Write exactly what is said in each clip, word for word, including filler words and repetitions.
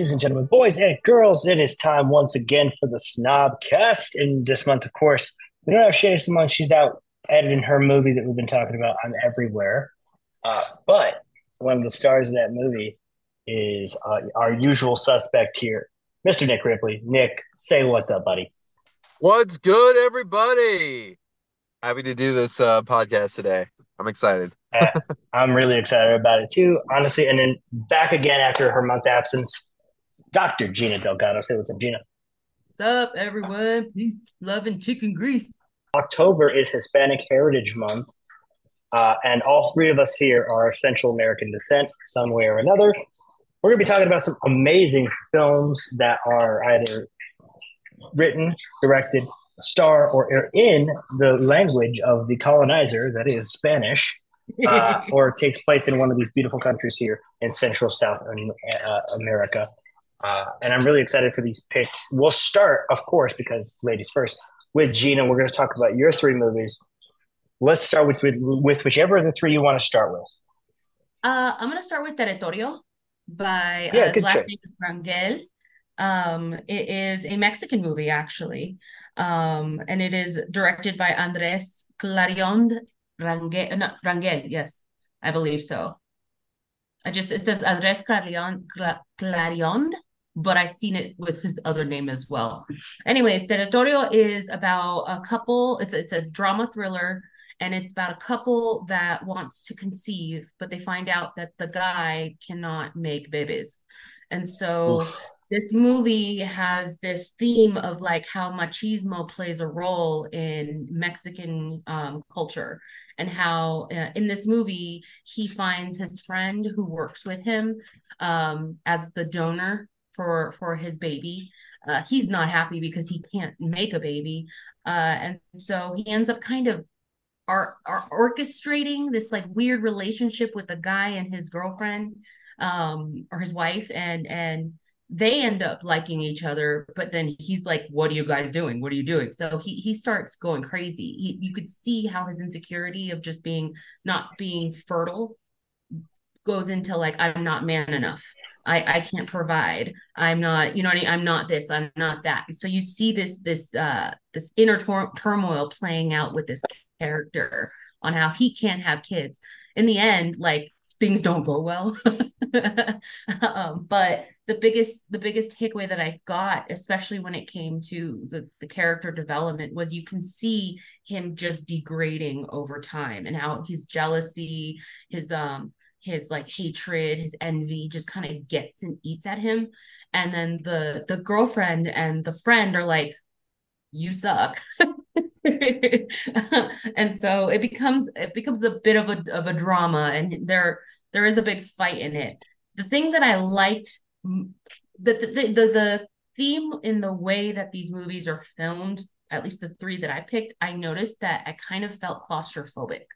Ladies and gentlemen, boys and girls, it is time once again for the Snobcast. And this month, of course, we don't have Shady Simone. She's out editing her movie that we've been talking about on Everywhere. Uh, but one of the stars of that movie is uh, our usual suspect here, Mister Nick Ripley. Nick, say what's up, buddy. What's good, everybody? Happy to do this uh, podcast today. I'm excited. I'm really excited about it, too, honestly. And then back again after her month absence, Doctor Gina Delgado. Say what's up, Gina. What's up, everyone? Peace, love, and chicken grease. October is Hispanic Heritage Month, uh, and all three of us here are of Central American descent, some way or another. We're going to be talking about some amazing films that are either written, directed, star, or are in the language of the colonizer, that is Spanish, uh, or takes place in one of these beautiful countries here in Central South uh, America. Uh, and I'm really excited for these picks. We'll start, of course, because ladies first, with Gina. We're going to talk about your three movies. Let's start with with, with whichever of the three you want to start with. Uh, I'm going to start with Territorio by yeah, uh, his last name is Rangel. Um, it is a Mexican movie, actually. Um, and it is directed by Andres Clariond Rangel. No, Rangel, yes, I believe so. I just, it says Andres Clariond, Clariond, but I've seen it with his other name as well. Anyways, Territorio is about a couple, it's, it's a drama thriller, and it's about a couple that wants to conceive, but they find out that the guy cannot make babies. And so... Oof. This movie has this theme of like how machismo plays a role in Mexican um, culture, and how uh, in this movie, he finds his friend who works with him um, as the donor for, for his baby. Uh, he's not happy because he can't make a baby. Uh, and so he ends up kind of are, are orchestrating this like weird relationship with the guy and his girlfriend um, or his wife, and, and, they end up liking each other, but then he's like, what are you guys doing? What are you doing? So he he starts going crazy. He, you could see how his insecurity of just being, not being fertile goes into like, I'm not man enough. I, I can't provide. I'm not, you know what I mean? I'm not this, I'm not that. So you see this, this, uh, this inner tor- turmoil playing out with this character on how he can't have kids. In the end, like things don't go well, um, but The biggest the biggest takeaway that I got, especially when it came to the, the character development, was you can see him just degrading over time, and how his jealousy, his um his like hatred, his envy just kind of gets and eats at him. And then the the girlfriend and the friend are like, you suck. And so it becomes it becomes a bit of a of a drama, and there there is a big fight in it. The thing that I liked, The, the the the theme in the way that these movies are filmed, at least the three that I picked, I noticed that I kind of felt claustrophobic.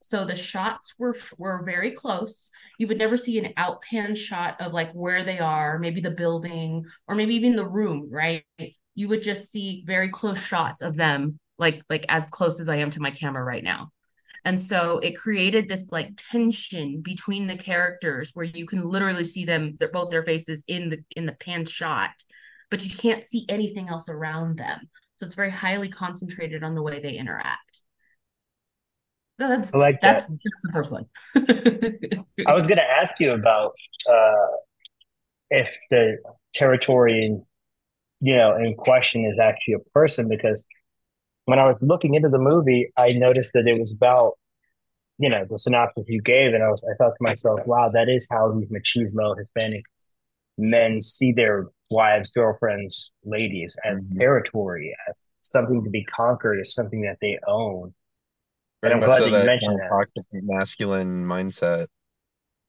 So the shots were were very close. You would never see an out pan shot of like where they are, maybe the building, or maybe even the room, right? You would just see very close shots of them, like like as close as I am to my camera right now. And so it created this like tension between the characters where you can literally see them, both their faces in the in the pan shot, but you can't see anything else around them. So it's very highly concentrated on the way they interact. That's I like that's, that. That's the first one. I was going to ask you about uh, if the territory in, you know, in question is actually a person, because when I was looking into the movie, I noticed that it was about, you know, the synopsis you gave, and I was I thought to myself, wow, that is how these machismo Hispanic men see their wives, girlfriends, ladies as mm-hmm. territory, as something to be conquered, as something that they own. And I'm glad so that, that you mentioned that masculine mindset.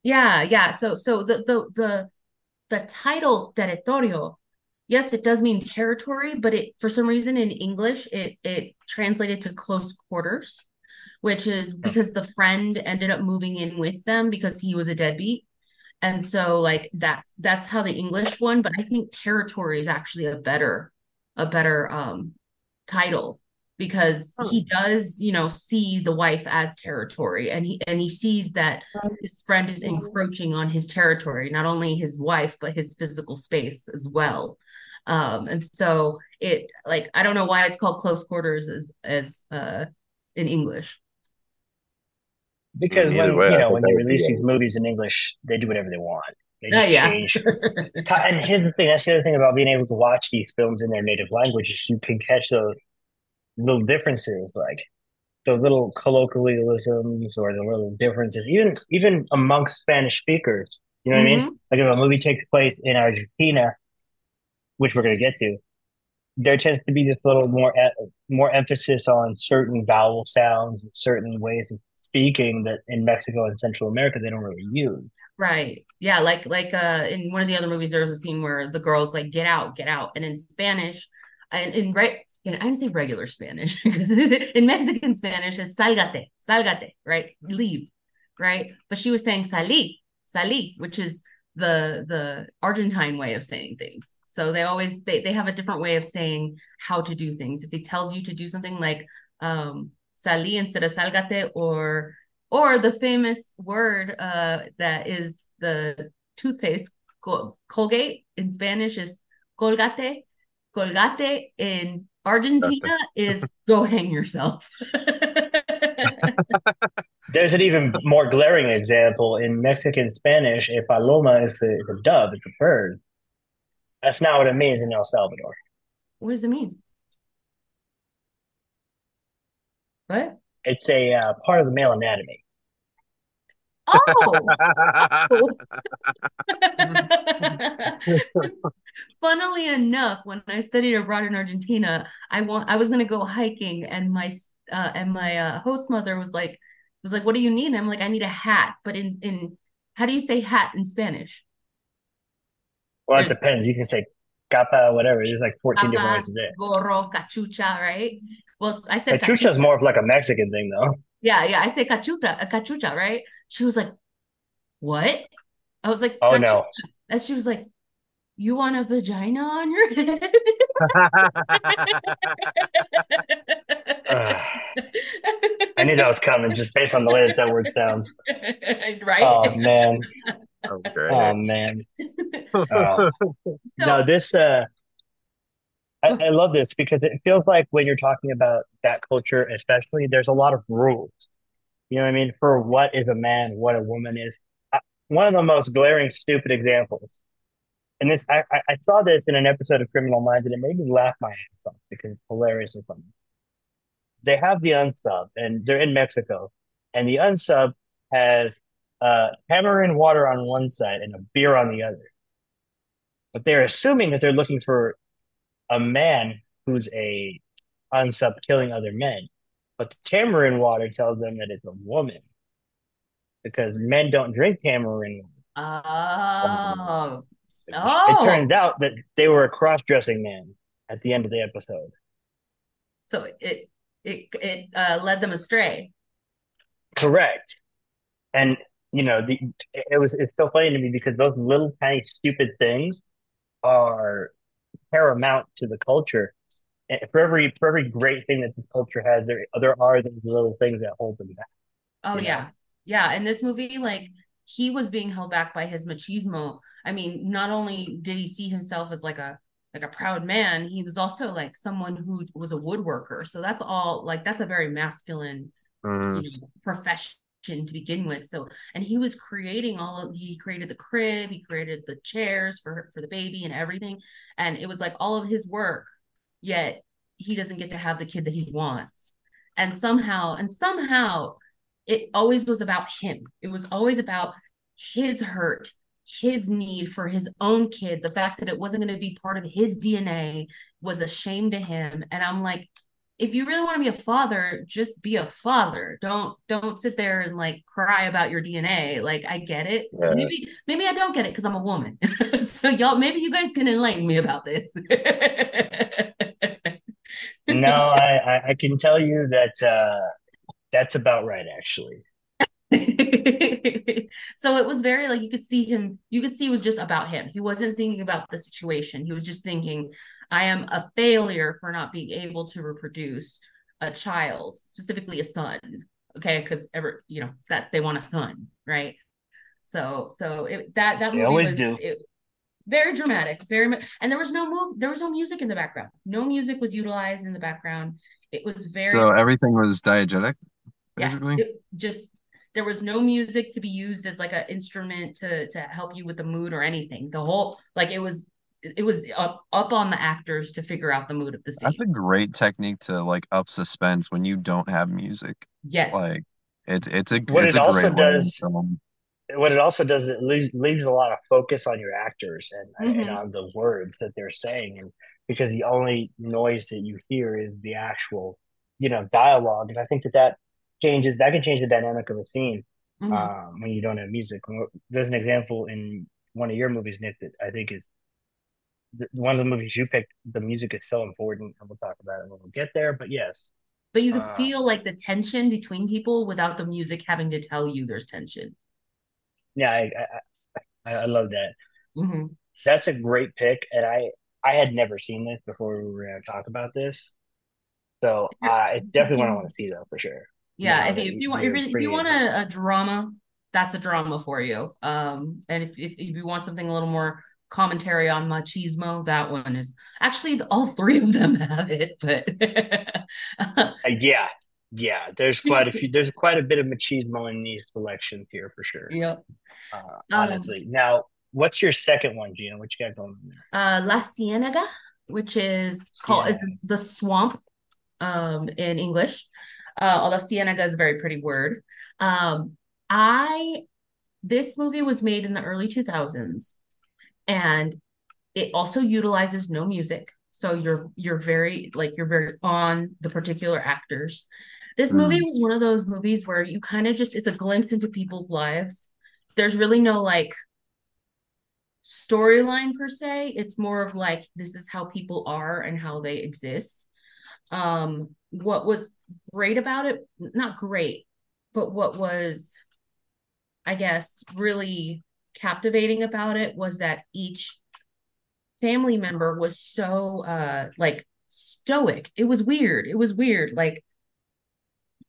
Yeah, yeah. So, so the the the the title Territorio. Yes, it does mean territory, but it for some reason in English, it it translated to close quarters, which is because the friend ended up moving in with them because he was a deadbeat. And so like that, that's how the English one, but I think territory is actually a better, a better um, title, because oh. he does, you know, see the wife as territory, and he and he sees that his friend is encroaching on his territory, not only his wife, but his physical space as well. Um, and so it, like, I don't know why it's called Close Quarters as, as uh, in English. Because, when, way, you know, when they release these movies in English, they do whatever they want. They just uh, yeah. change. And here's the thing, that's the other thing about being able to watch these films in their native languages. You can catch those little differences, like the little colloquialisms or the little differences, even even amongst Spanish speakers. You know what mm-hmm. I mean? Like if a movie takes place in Argentina, which we're going to get to, there tends to be this little more more emphasis on certain vowel sounds and certain ways of speaking that in Mexico and Central America they don't really use. Right. Yeah. Like like uh, in one of the other movies, there was a scene where the girl's like, "Get out, get out," and in Spanish, and in right, and I didn't say regular Spanish because in Mexican Spanish is "salgate, salgate," right, leave, right. But she was saying "salí, salí," which is the the Argentine way of saying things. So they always they they have a different way of saying how to do things. If it tells you to do something like um, "salí" instead of "salgate," or Or the famous word uh, that is the toothpaste, col- Colgate in Spanish is colgate. Colgate in Argentina is go hang yourself. There's an even more glaring example in Mexican Spanish. A paloma is the, the dove, it's a bird. That's not what it means in El Salvador. What does it mean? What? It's a uh, part of the male anatomy. Oh! oh. Funnily enough, when I studied abroad in Argentina, I want I was going to go hiking, and my uh, and my uh, host mother was like was like, "What do you need?" And I'm like, "I need a hat." But in in how do you say hat in Spanish? Well, There's, it depends. You can say capa, whatever. There's like fourteen capa, different ways to say it. Gorro, cachucha, right? Well, I said cachucha is more of like a Mexican thing, though. Yeah, yeah. I say cachucha, cachucha, right? She was like, "What?" I was like, "Oh, cachucha." No. And she was like, "You want a vagina on your head?" uh, I knew that was coming just based on the way that that word sounds. Right? Oh, man. Okay. Oh, man. Oh. So, no, this... uh I, I love this because it feels like when you're talking about that culture, especially, there's a lot of rules. You know what I mean? For what is a man, what a woman is. I, one of the most glaring, stupid examples. And this, I, I saw this in an episode of Criminal Minds, and it made me laugh my ass off because it's hilarious and funny. They have the unsub, and they're in Mexico, and the unsub has uh, tamarind water on one side and a beer on the other. But they're assuming that they're looking for a man who's a unsub killing other men, but the tamarind water tells them that it's a woman because men don't drink tamarind water. Oh, oh. It turns out that they were a cross-dressing man at the end of the episode. So it it it uh, led them astray. Correct, and you know the it was it's so funny to me because those little tiny stupid things are paramount to the culture. And for every for every great thing that the culture has, there there are those little things that hold them back. Oh yeah, know? yeah. In this movie, like he was being held back by his machismo. I mean, not only did he see himself as like a like a proud man, he was also like someone who was a woodworker. So that's all like that's a very masculine mm. you know, profession to begin with. So, and he was creating all of, he created the crib, he created the chairs for for the baby and everything. And it was like all of his work, yet he doesn't get to have the kid that he wants. And somehow, and somehow it always was about him. It was always about his hurt, his need for his own kid. The fact that it wasn't going to be part of his D N A was a shame to him. And I'm like, if you really want to be a father, just be a father. Don't don't sit there and like cry about your D N A. Like I get it. Yeah. Maybe maybe I don't get it because I'm a woman. So y'all, maybe you guys can enlighten me about this. No, I, I can tell you that uh, that's about right, actually. So it was very like you could see him. You could see it was just about him. He wasn't thinking about the situation. He was just thinking, I am a failure for not being able to reproduce. a child, specifically a son, okay? Because ever, you know, that they want a son, right? So, so it, that that they movie always was, do. It, very dramatic, very much, and there was no move. There was no music in the background. No music was utilized in the background. It was very. So everything was diegetic, basically. Yeah, just there was no music to be used as like an instrument to to help you with the mood or anything. The whole like it was it was up up on the actors to figure out the mood of the scene. That's a great technique to like up suspense when you don't have music. Yes, like it's it's a what it's it a also great does. One, so. What it also does, it leaves, leaves a lot of focus on your actors and, mm-hmm. and on the words that they're saying, and because the only noise that you hear is the actual, you know, dialogue. And I think that that changes, that can change the dynamic of a scene mm-hmm. um, when you don't have music. There's an example in one of your movies, Nick, that I think is th- one of the movies you picked. The music is so important, and we'll talk about it when we get there. But yes, but you can uh, feel like the tension between people without the music having to tell you there's tension. Yeah, I, I I love that. Mm-hmm. That's a great pick, and I, I had never seen this before we were going to talk about this, so uh, it's definitely one I want to see though for sure. Yeah, you know, I think if you want if you, if you want a, a drama, that's a drama for you. Um, and if, if if you want something a little more commentary on machismo, that one is actually all three of them have it. But uh, yeah. Yeah, there's quite a few. There's quite a bit of machismo in these selections here for sure. Yep. Uh, honestly, um, now what's your second one, Gina? What you got going on there? Uh, La Cienega, which is called yeah. is the swamp, um, in English. Uh, although Cienega is a very pretty word. Um, I this movie was made in the early two thousands, and it also utilizes no music. So you're you're very like you're very on the particular actors. This movie was one of those movies where you kind of just, it's a glimpse into people's lives. There's really no like storyline per se. It's more of like, this is how people are and how they exist. Um, what was great about it, not great, but what was, I guess, really captivating about it was that each family member was so uh, like stoic. It was weird. It was weird. Like,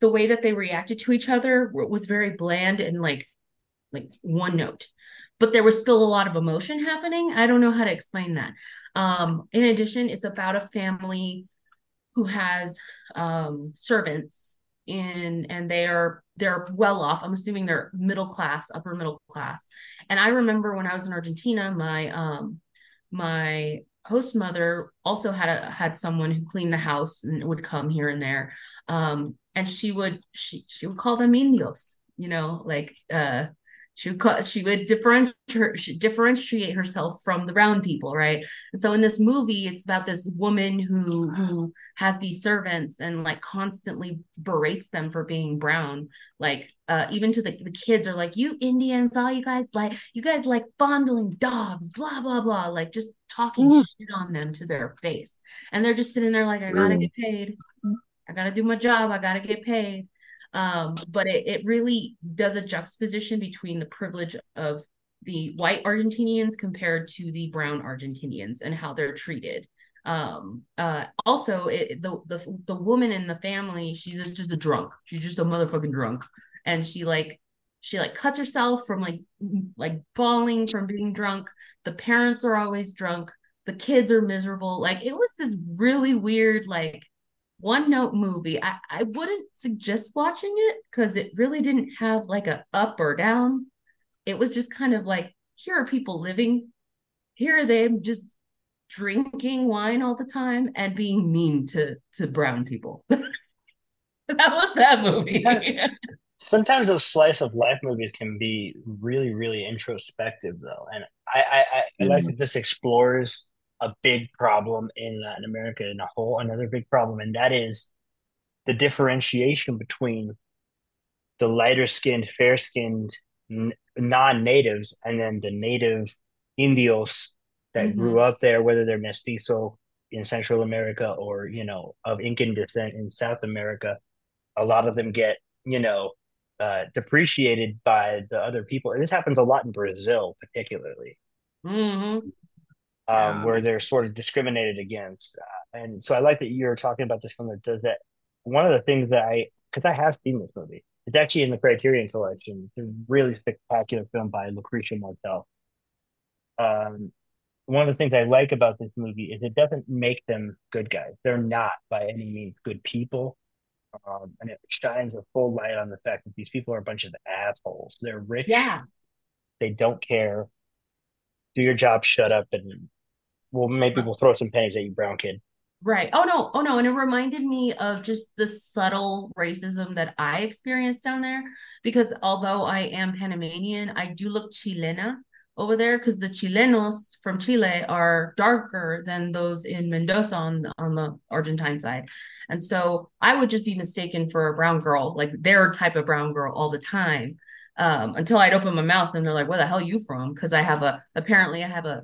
the way that they reacted to each other was very bland and like like one note, but there was still a lot of emotion happening. I don't know how to explain that. Um, in addition, it's about a family who has um, servants in, and they are they're well off. I'm assuming they're middle class, upper middle class. And I remember when I was in Argentina, my um, my host mother also had a, had someone who cleaned the house and would come here and there. Um, And she would she she would call them indios, you know, like uh, she would call, she would differentiate her, she differentiate herself from the brown people, right? And so in this movie, it's about this woman who who has these servants and like constantly berates them for being brown. Like uh, even to the, the kids are like, "You Indians, all you guys like you guys like fondling dogs, blah blah blah," like just talking mm. shit on them to their face, and they're just sitting there like, "I gotta mm. get paid. I got to do my job. I got to get paid." Um, but it, it really does a juxtaposition between the privilege of the white Argentinians compared to the brown Argentinians and how they're treated. Um, uh, also, it, the, the the woman in the family, she's a, just a drunk. She's just a motherfucking drunk. And she like she like cuts herself from like like falling from being drunk. The parents are always drunk. The kids are miserable. Like, it was this really weird, like, one-note movie. I, I wouldn't suggest watching it because it really didn't have like a up or down. It was just kind of like, here are people living. Here are they just drinking wine all the time and being mean to, to brown people. That was that movie. Sometimes those slice of life movies can be really, really introspective though. And I, I, I, I like that this explores a big problem in Latin America, and a whole another big problem, and that is the differentiation between the lighter skinned, fair skinned n- non-natives, and then the native Indios that mm-hmm. grew up there, whether they're mestizo in Central America or, you know, of Incan descent in South America. A lot of them get, you know, uh, depreciated by the other people, and this happens a lot in Brazil, particularly. Mm-hmm. Um, yeah. Where they're sort of discriminated against. Uh, and so I like that you're talking about this film that does that one of the things that I, because I have seen this movie, it's actually in the Criterion Collection. It's a really spectacular film by Lucrecia Martel. Um, one of the things I like about this movie is it doesn't make them good guys. They're not by any means good people. Um, and it shines a full light on the fact that these people are a bunch of assholes. They're rich. Yeah. They don't care. Do your job, shut up, and we'll maybe we'll throw some pennies at you, brown kid. Right. Oh, no. Oh, no. And it reminded me of just the subtle racism that I experienced down there, because although I am Panamanian, I do look Chilena over there, because the Chilenos from Chile are darker than those in Mendoza on the, on the Argentine side. And so I would just be mistaken for a brown girl, like their type of brown girl all the time, um, until I'd open my mouth and they're like, where the hell are you from? Because I have a, apparently I have a,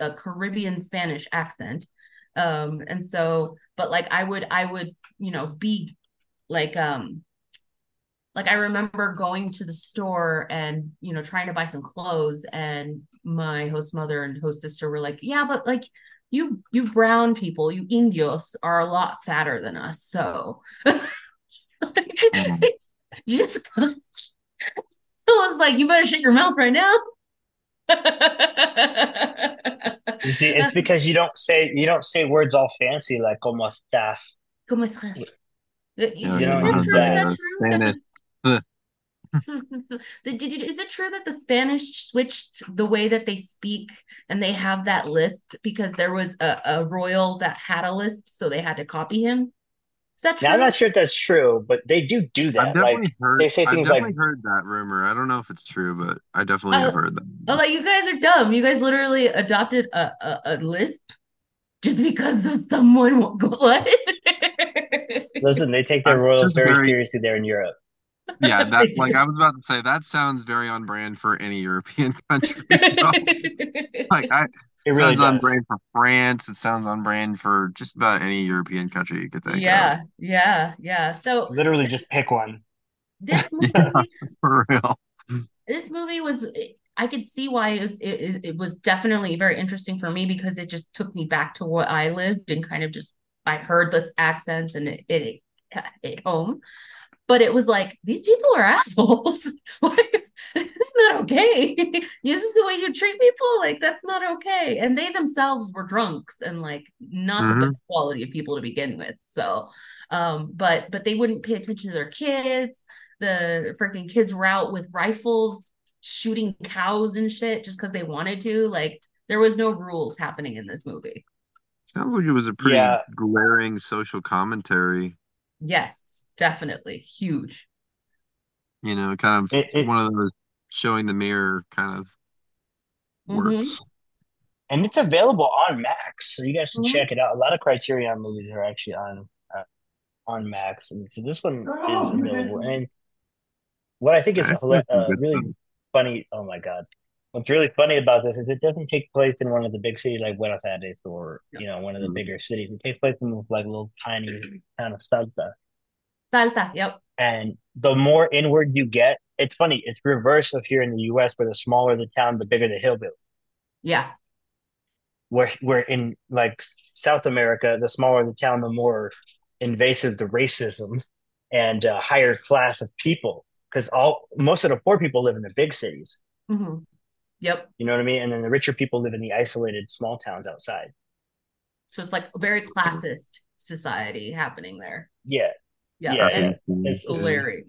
a Caribbean Spanish accent. Um, and so, but like, I would, I would, you know, be like, um, like I remember going to the store and, you know, trying to buy some clothes, and my host mother and host sister were like, yeah, but like you, you brown people, you Indios are a lot fatter than us. So like, just, I was like, you better shut your mouth right now. You see, it's because you don't say you don't say words all fancy like "como estás." Como estás. You know, is that true? That the, did you, is it true that the Spanish switched the way that they speak and they have that lisp because there was a, a royal that had a lisp, so they had to copy him? Is that true? Now, I'm not sure if that's true, but they do do that. I've definitely, like, heard, they say things I've definitely like, heard that rumor. I don't know if it's true, but I definitely uh, have heard that. Oh, like you guys are dumb. You guys literally adopted a a, a lisp just because of someone. What? Listen, they take their royals very, very seriously there in Europe. Yeah, that, like I was about to say, that sounds very on brand for any European country. So, like, I, it really sounds does. On brand for France. It sounds on brand for just about any European country you could think yeah, of. Yeah, yeah, yeah. So literally just pick one. This movie, yeah, for real. This movie was, I could see why it was, it, it was definitely very interesting for me, because it just took me back to what I lived and kind of just, I heard the accents and it it hit home, but it was like, these people are assholes. Like, it's not okay. This is the way you treat people. Like, that's not okay. And they themselves were drunks and like not mm-hmm. the best quality of people to begin with. So, um, but but they wouldn't pay attention to their kids. The freaking kids were out with rifles shooting cows and shit just because they wanted to. Like, there was no rules happening in this movie. Sounds like it was a pretty yeah. glaring social commentary. Yes, definitely. Huge. You know, kind of it, it, one of those showing the mirror kind of mm-hmm. works. And it's available on Max, so you guys can mm-hmm. check it out. A lot of Criterion movies are actually on uh, on Max, and so this one oh, is available. Man. And what I think is uh, really fun. funny, oh my God. What's really funny about this is it doesn't take place in one of the big cities like Buenos Aires or, you know, one of the mm-hmm. bigger cities. It takes place in this, like, little tiny town of Salta. Salta, yep. And the more inward you get, it's funny. It's reverse of here in the U S, where the smaller the town, the bigger the hillbilly. Yeah. Where, where in, like, South America, the smaller the town, the more invasive the racism and uh, higher class of people. Because all most of the poor people live in the big cities. Mm-hmm. Yep. You know what I mean? And then the richer people live in the isolated small towns outside. So it's like a very classist society happening there. Yeah. Yeah. yeah and yeah. It's hilarious.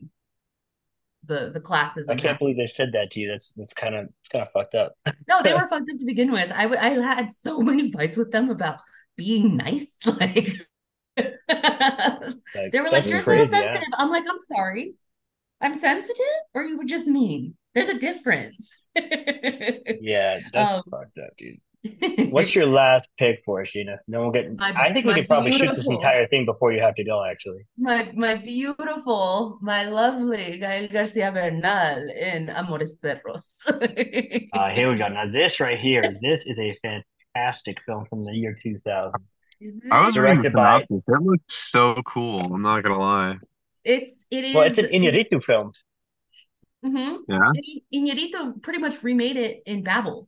The the classes. I can't believe they said that to you. That's that's kind of it's kind of fucked up. No, they were fucked up to begin with. I, I had so many fights with them about being nice. Like, like they were like, "You're crazy, so sensitive." Yeah. I'm like, "I'm sorry. I'm sensitive, or you were just mean." There's a difference. Yeah, that's um, fucked up, dude. What's your last pick for us, Gina? No, we'll get. My, I think we could probably shoot this entire thing before you have to go. Actually, my my beautiful, my lovely Gael Garcia Bernal in Amores Perros. uh, here we go. Now this right here, this is a fantastic film from the year two thousand. I was directed by. That looks so cool. I'm not gonna lie. It's it is. Well, it's an Iñárritu film. Mm-hmm. Yeah. Iñárritu pretty much remade it in Babel.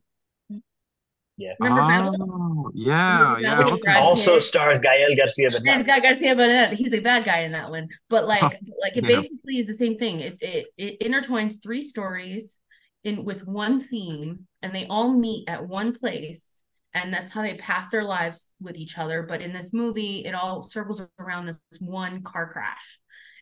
Yeah. Oh, yeah, yeah. Okay. Also stars Gael Garcia Bernal. Gael Garcia Bernal. He's a bad guy in that one. But like, huh. like it yeah. basically is the same thing. It, it it intertwines three stories in with one theme, and they all meet at one place, and that's how they pass their lives with each other. But in this movie, it all circles around this one car crash.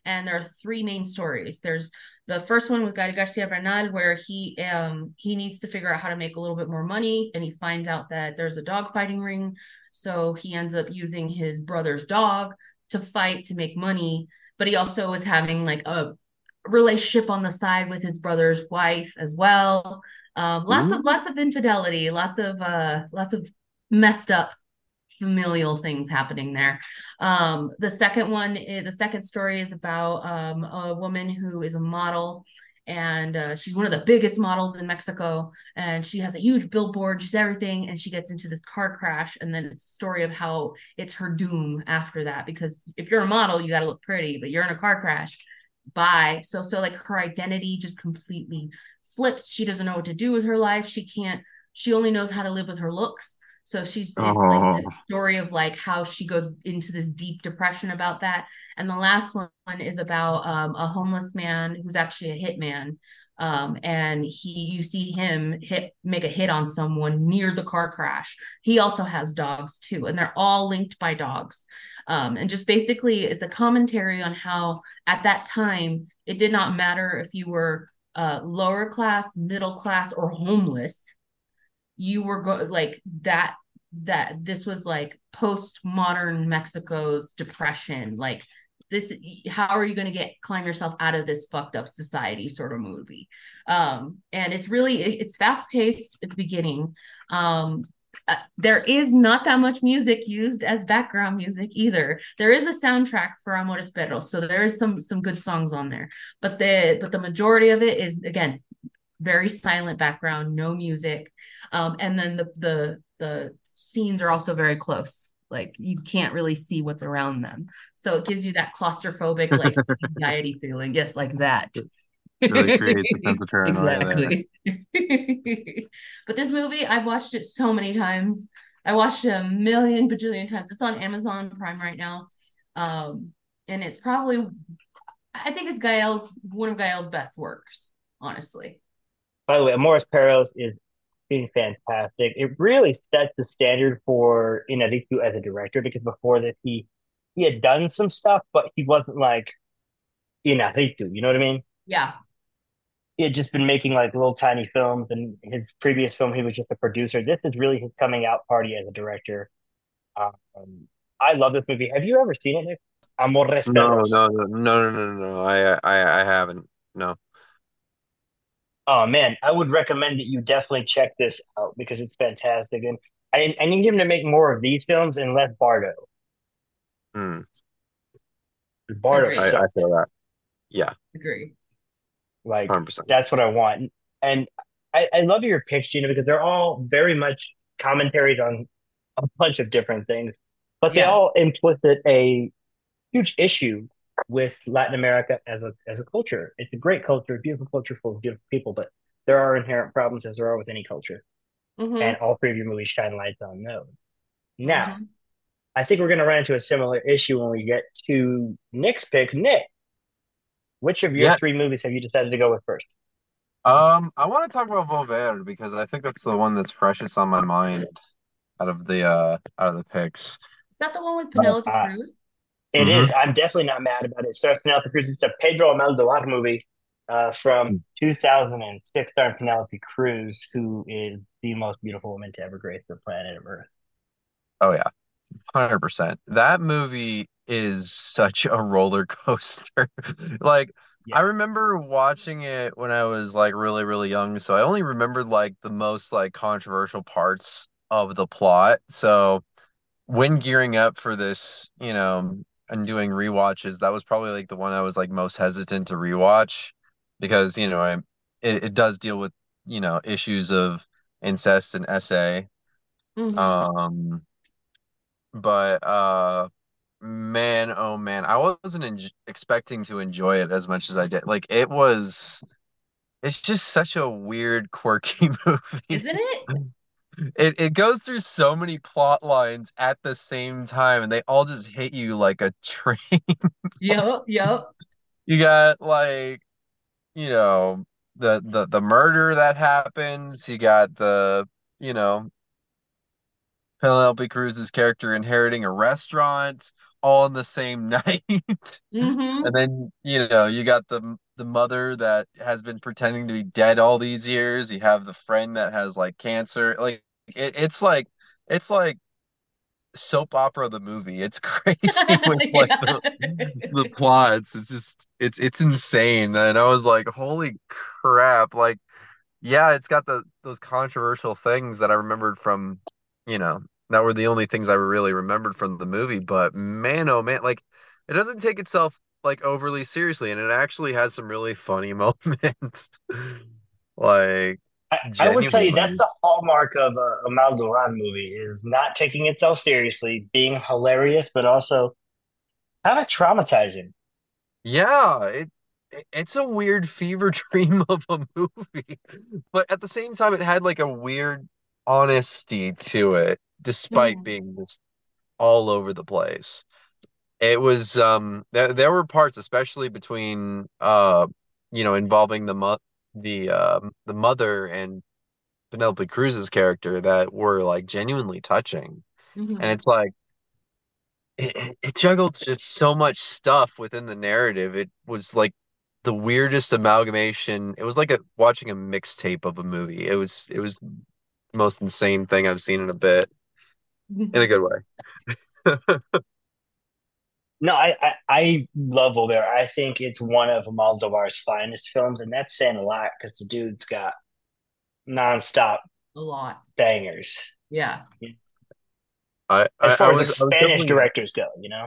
And there are three main stories. There's the first one with Gael Garcia Bernal, where he um he needs to figure out how to make a little bit more money, and he finds out that there's a dog fighting ring, so he ends up using his brother's dog to fight to make money. But he also is having like a relationship on the side with his brother's wife as well. Um, lots mm-hmm. of lots of infidelity, lots of uh lots of messed up familial things happening there. Um, the second one, the second story is about um, a woman who is a model, and uh, she's one of the biggest models in Mexico, and she has a huge billboard, she's everything, and she gets into this car crash, and then it's a story of how it's her doom after that, because if you're a model, you got to look pretty, but you're in a car crash. Bye. So, so like her identity just completely flips. She doesn't know what to do with her life. She can't, she only knows how to live with her looks. So she's in, like, this story of like how she goes into this deep depression about that. And the last one is about um, a homeless man who's actually a hitman. Um, and he, you see him hit, make a hit on someone near the car crash. He also has dogs too, and they're all linked by dogs. Um, and just basically it's a commentary on how at that time, it did not matter if you were uh, lower class, middle class, or homeless. You were go- like that, that this was like post-modern Mexico's depression. Like this, how are you going to get, climb yourself out of this fucked up society sort of movie? Um, and it's really, it, it's fast paced at the beginning. Um, uh, there is not that much music used as background music either. There is a soundtrack for Amores Perros, so there is some, some good songs on there, but the, but the majority of it is, again, very silent background, no music. Um, and then the, the the scenes are also very close. Like you can't really see what's around them. So it gives you that claustrophobic, like anxiety feeling. Yes, like that. It really creates a sense of paranoia. Exactly. But this movie, I've watched it so many times. I watched it a million bajillion times. It's on Amazon Prime right now. Um, and it's probably, I think it's Gael's, one of Gael's best works, honestly. By the way, Amores Perros is being fantastic. It really sets the standard for Iñárritu as a director, because before that he he had done some stuff, but he wasn't like Iñárritu, you know what I mean? Yeah. He had just been making like little tiny films, and his previous film he was just a producer. This is really his coming out party as a director. Um, I love this movie. Have you ever seen it, Nick? Amores Perros. No, no, no, no, no, no. I I I haven't. No. Oh man, I would recommend that you definitely check this out because it's fantastic, and I I need him to make more of these films and less Bardo. Mm. Bardo, I, I feel that. Yeah, agree. Like one hundred percent. That's what I want, and I, I love your picks, Gina, because they're all very much commentaries on a bunch of different things, but they yeah. all implicit a huge issue with Latin America as a as a culture. It's a great culture, beautiful culture full of beautiful people, but there are inherent problems, as there are with any culture. Mm-hmm. And all three of your movies shine lights on those. Now, mm-hmm. I think we're going to run into a similar issue when we get to Nick's pick. Nick, which of your yeah. three movies have you decided to go with first? Um, I want to talk about Volver because I think that's the one that's freshest on my mind out of the uh, out of the picks. Is that the one with Penelope Cruz? Uh, It mm-hmm. is. I'm definitely not mad about it. It stars Penelope Cruz. It's a Pedro Almodovar movie uh, from two thousand six starring Penelope Cruz, who is the most beautiful woman to ever grace the planet Earth. Oh, yeah. one hundred percent. That movie is such a roller coaster. like, yeah. I remember watching it when I was, like, really, really young. So I only remembered, like, the most, like, controversial parts of the plot. So when gearing up for this, you know, and doing rewatches, that was probably like the one I was like most hesitant to rewatch because, you know, I it, it does deal with, you know, issues of incest and S A. Mm-hmm. Um, but uh, man, oh man, I wasn't en- expecting to enjoy it as much as I did. Like it was, it's just such a weird, quirky movie, isn't it? It it goes through so many plot lines at the same time, and they all just hit you like a train. Yep, yep. You got, like, you know, the, the, the murder that happens. You got the, you know, Penelope Cruz's character inheriting a restaurant all in the same night. Mm-hmm. And then, you know, you got the the mother that has been pretending to be dead all these years. You have the friend that has, like, cancer. Like, it, it's like, it's like soap opera, the movie. It's crazy with yeah. like the, the plots. It's just, it's, it's insane. And I was like, holy crap. Like, yeah, it's got the, those controversial things that I remembered from, you know, that were the only things I really remembered from the movie, but man, oh man, like, it doesn't take itself, like, overly seriously, and it actually has some really funny moments. Like, I, I would tell you that's the hallmark of a, a Almodovar movie, is not taking itself seriously, being hilarious, but also kind of traumatizing. Yeah, it, it it's a weird fever dream of a movie, but at the same time, it had, like, a weird honesty to it, despite mm. being just all over the place. It was um th- there were parts, especially between uh you know involving the mo- the um the mother and Penelope Cruz's character, that were, like, genuinely touching. Mm-hmm. And it's like it, it juggled just so much stuff within the narrative. It was like the weirdest amalgamation. It was like a, watching a mixtape of a movie. It was it was most insane thing I've seen in a bit, in a good way. No, I, I I love Volver. I think it's one of Almodovar's finest films, and that's saying a lot, because the dude's got nonstop a lot bangers. Yeah. yeah. I, I as far I was, as like Spanish directors go, you know.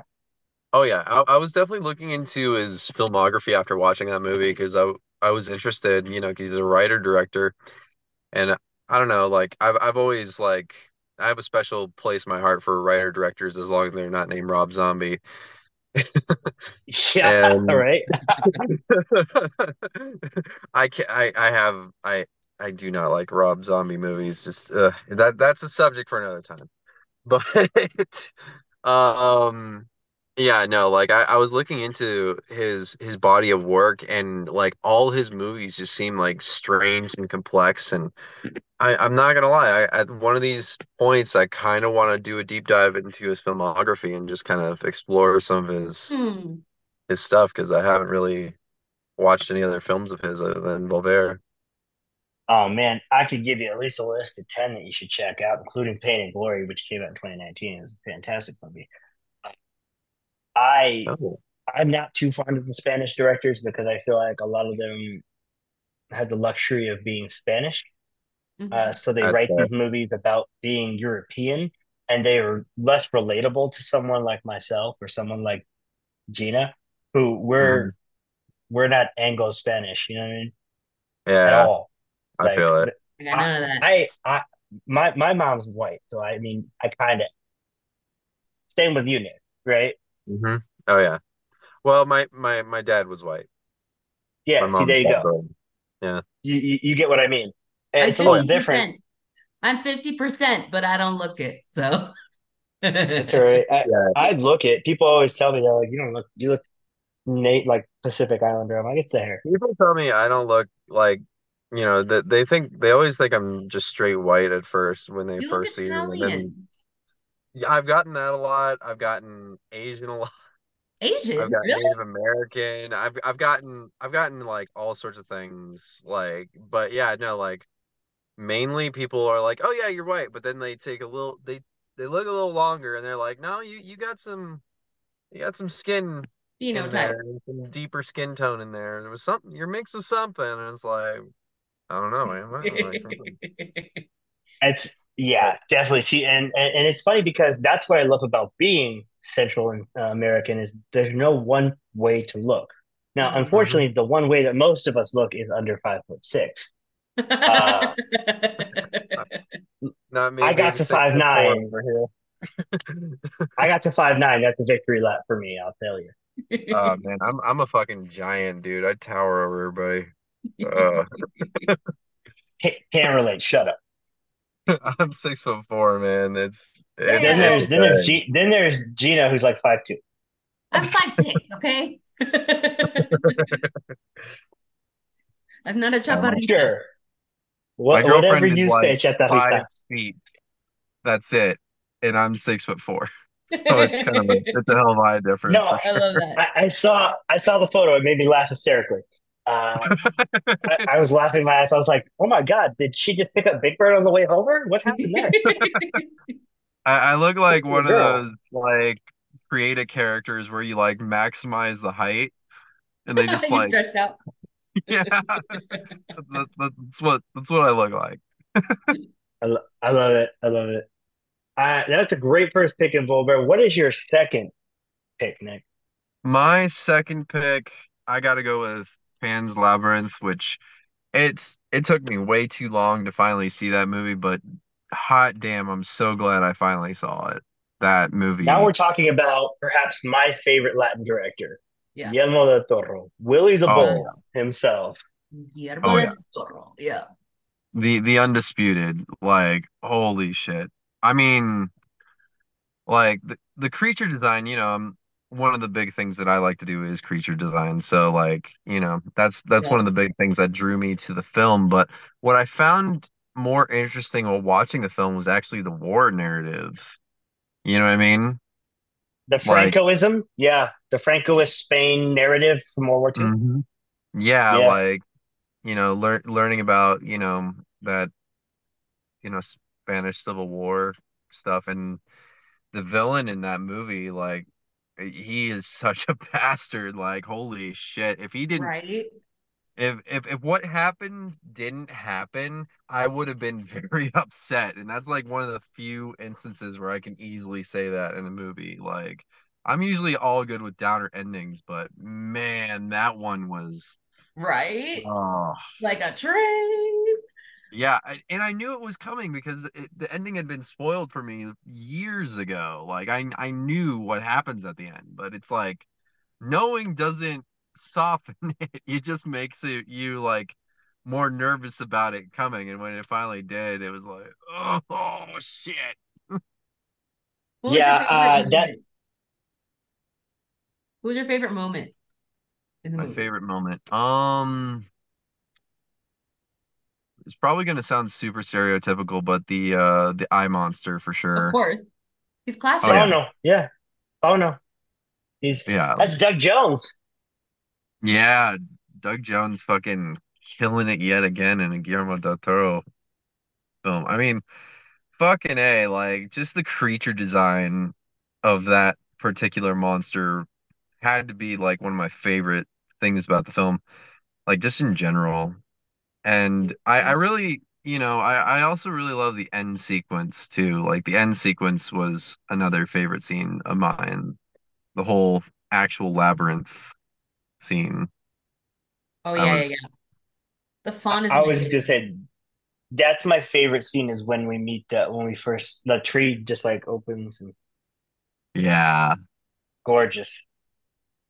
Oh yeah, I, I was definitely looking into his filmography after watching that movie, because I I was interested, you know, because he's a writer director, and I don't know, like, I've I've always, like, I have a special place in my heart for writer directors, as long as they're not named Rob Zombie. Yeah, and... all right. I can I I have I I do not like Rob Zombie movies. Just uh, that that's a subject for another time. But um, yeah, no, like I, I was looking into his his body of work, and, like, all his movies just seem, like, strange and complex, and I, I'm not gonna lie, I, at one of these points, I kind of want to do a deep dive into his filmography and just kind of explore some of his hmm. his stuff, because I haven't really watched any other films of his other than Volver. Oh man, I could give you at least a list of ten that you should check out, including Pain and Glory, which came out in twenty nineteen. It was a fantastic movie. I oh. I'm not too fond of the Spanish directors, because I feel like a lot of them had the luxury of being Spanish. Uh, so they That's write fair. These movies about being European, and they are less relatable to someone like myself or someone like Gina, who we're mm. we're not Anglo-Spanish, you know what I mean? Yeah, at all. I like, feel it. I, I, know that. I, I, my my mom's white, so I mean, I kind of same with you, Nick, right? Mm-hmm. Oh yeah. Well, my my my dad was white. Yeah. My see, there you go. Girl. Yeah. You, you you get what I mean. It's I'm a little different. I'm fifty percent, but I don't look it. So that's all right. I, yeah. I look it. People always tell me that, like, you don't look, you look Nate like Pacific Islander. I'm like, it's the hair. People tell me I don't look like, you know, that they think they always think I'm just straight white at first when they you first see me. Then, yeah, I've gotten that a lot. I've gotten Asian a lot. Asian. I've got really? Native American. I've I've gotten I've gotten like all sorts of things. Like, but yeah, no, like. Mainly people are like, oh yeah, you're white, but then they take a little they they look a little longer and they're like, no, you you got some you got some skin, you know, some deeper skin tone in there, and it was something, you're mixed with something, and it's like, I don't know, man. It's yeah, definitely. See, and, and and it's funny, because that's what I love about being Central American, is there's no one way to look. Now, unfortunately, mm-hmm. the one way that most of us look is under five foot six. Uh, Not me, I got to five nine over here. I got to five nine. That's a victory lap for me, I'll tell you. Oh uh, man, I'm I'm a fucking giant, dude. I tower over everybody. Uh. Can't relate. Shut up. I'm six foot four, man. It's, it's then there's then there's, G- then there's Gina, who's like five two. I'm five six. Okay. I'm not a chaparrita. Sure. What, whatever you like say, chaparrita. Five feet. That's it, and I'm six foot four. So it's kind of a, it's a hell of a difference. No, I sure. love that. I, I saw I saw the photo. It made me laugh hysterically. Uh, I, I was laughing my ass. I was like, "Oh my god, did she just pick up Big Bird on the way over? What happened there?" I, I look like That's one of girl. those like creative characters where you like maximize the height, and they just like stretch out. Yeah, that's, that's what that's what I look like. I, lo- I love it. I love it. Uh, that's a great first pick in Volver. What is your second pick, Nick? My second pick, I got to go with Pan's Labyrinth, which it's it took me way too long to finally see that movie, but hot damn, I'm so glad I finally saw it. That movie. Now we're talking about perhaps my favorite Latin director, yeah. Guillermo del Toro, Willy the oh, Bull yeah. himself. Guillermo oh, yeah. del Toro, yeah. The the undisputed, like, holy shit. I mean, like, the, the creature design, you know, I'm, one of the big things that I like to do is creature design. So, like, you know, that's that's yeah. one of the big things that drew me to the film. But what I found more interesting while watching the film was actually the war narrative. You know what I mean? The Francoism? Like, yeah. The Francoist Spain narrative from World War Two. Mm-hmm. Yeah, yeah, like, you know, lear- learning about, you know, that, you know, Spanish Civil War stuff, and the villain in that movie, like, he is such a bastard. Like, holy shit, if he didn't right if if, if what happened didn't happen, I would have been very upset, and that's like one of the few instances where I can easily say that in a movie. Like, I'm usually all good with downer endings, but man, that one was right oh. like a train. Yeah, and I knew it was coming because it, the ending had been spoiled for me years ago. Like, I I knew what happens at the end, but it's like, knowing doesn't soften it. It just makes it, you, like, more nervous about it coming. And when it finally did, it was like, oh, oh shit. Yeah, uh, that. What was your favorite moment in the movie? My favorite moment? Um... It's probably going to sound super stereotypical, but the uh, the eye monster for sure. Of course, he's classic. Oh, yeah. oh no, yeah, oh no, he's yeah. That's Doug Jones. Yeah, Doug Jones fucking killing it yet again in a Guillermo del Toro film. I mean, fucking A, like, just the creature design of that particular monster had to be like one of my favorite things about the film, like, just in general. And I, I really, you know, I, I also really love the end sequence, too. Like, the end sequence was another favorite scene of mine. The whole actual labyrinth scene. Oh, yeah, was, yeah, yeah. The fun is... I amazing. was just saying, that's my favorite scene is when we meet that, when we first, the tree just, like, opens. And... Yeah. Gorgeous.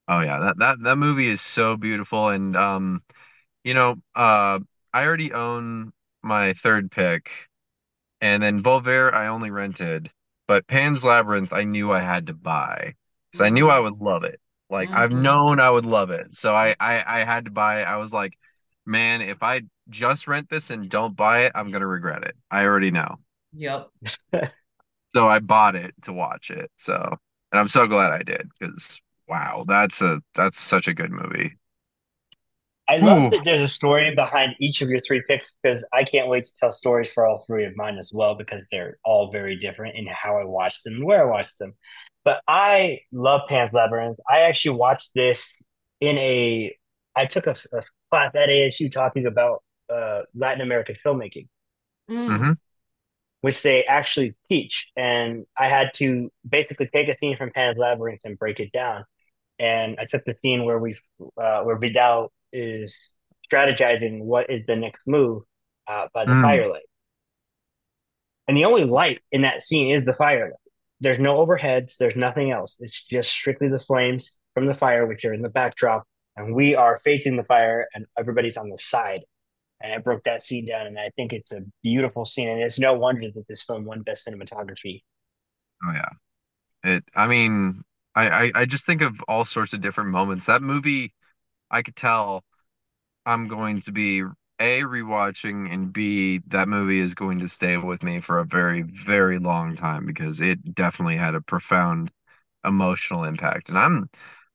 Oh, yeah. That, that, that movie is so beautiful. And, um, you know, uh... I already own my third pick, and then Volver I only rented, but Pan's Labyrinth I knew I had to buy because I knew I would love it. Like, mm-hmm. I've known I would love it, so I, I, I had to buy it. I was like, man, if I just rent this and don't buy it, I'm going to regret it. I already know. Yep. So I bought it to watch it. So, and I'm so glad I did because, wow, that's a that's such a good movie. I love Ooh. that there's a story behind each of your three picks, because I can't wait to tell stories for all three of mine as well, because they're all very different in how I watched them and where I watched them. But I love Pan's Labyrinth. I actually watched this in a – I took a, a class at A S U talking about uh, Latin American filmmaking, mm-hmm. which they actually teach. And I had to basically take a scene from Pan's Labyrinth and break it down. And I took the scene where we uh, where Vidal – is strategizing what is the next move uh, by the mm. firelight. And the only light in that scene is the firelight. There's no overheads. There's nothing else. It's just strictly the flames from the fire, which are in the backdrop. And we are facing the fire, and everybody's on the side And I broke that scene down, and I think it's a beautiful scene. And it's no wonder that this film won Best Cinematography. Oh, yeah. It. I mean, I, I, I just think of all sorts of different moments. That movie, I could tell I'm going to be, A, rewatching, and B, that movie is going to stay with me for a very, very long time, because it definitely had a profound emotional impact. And I'm...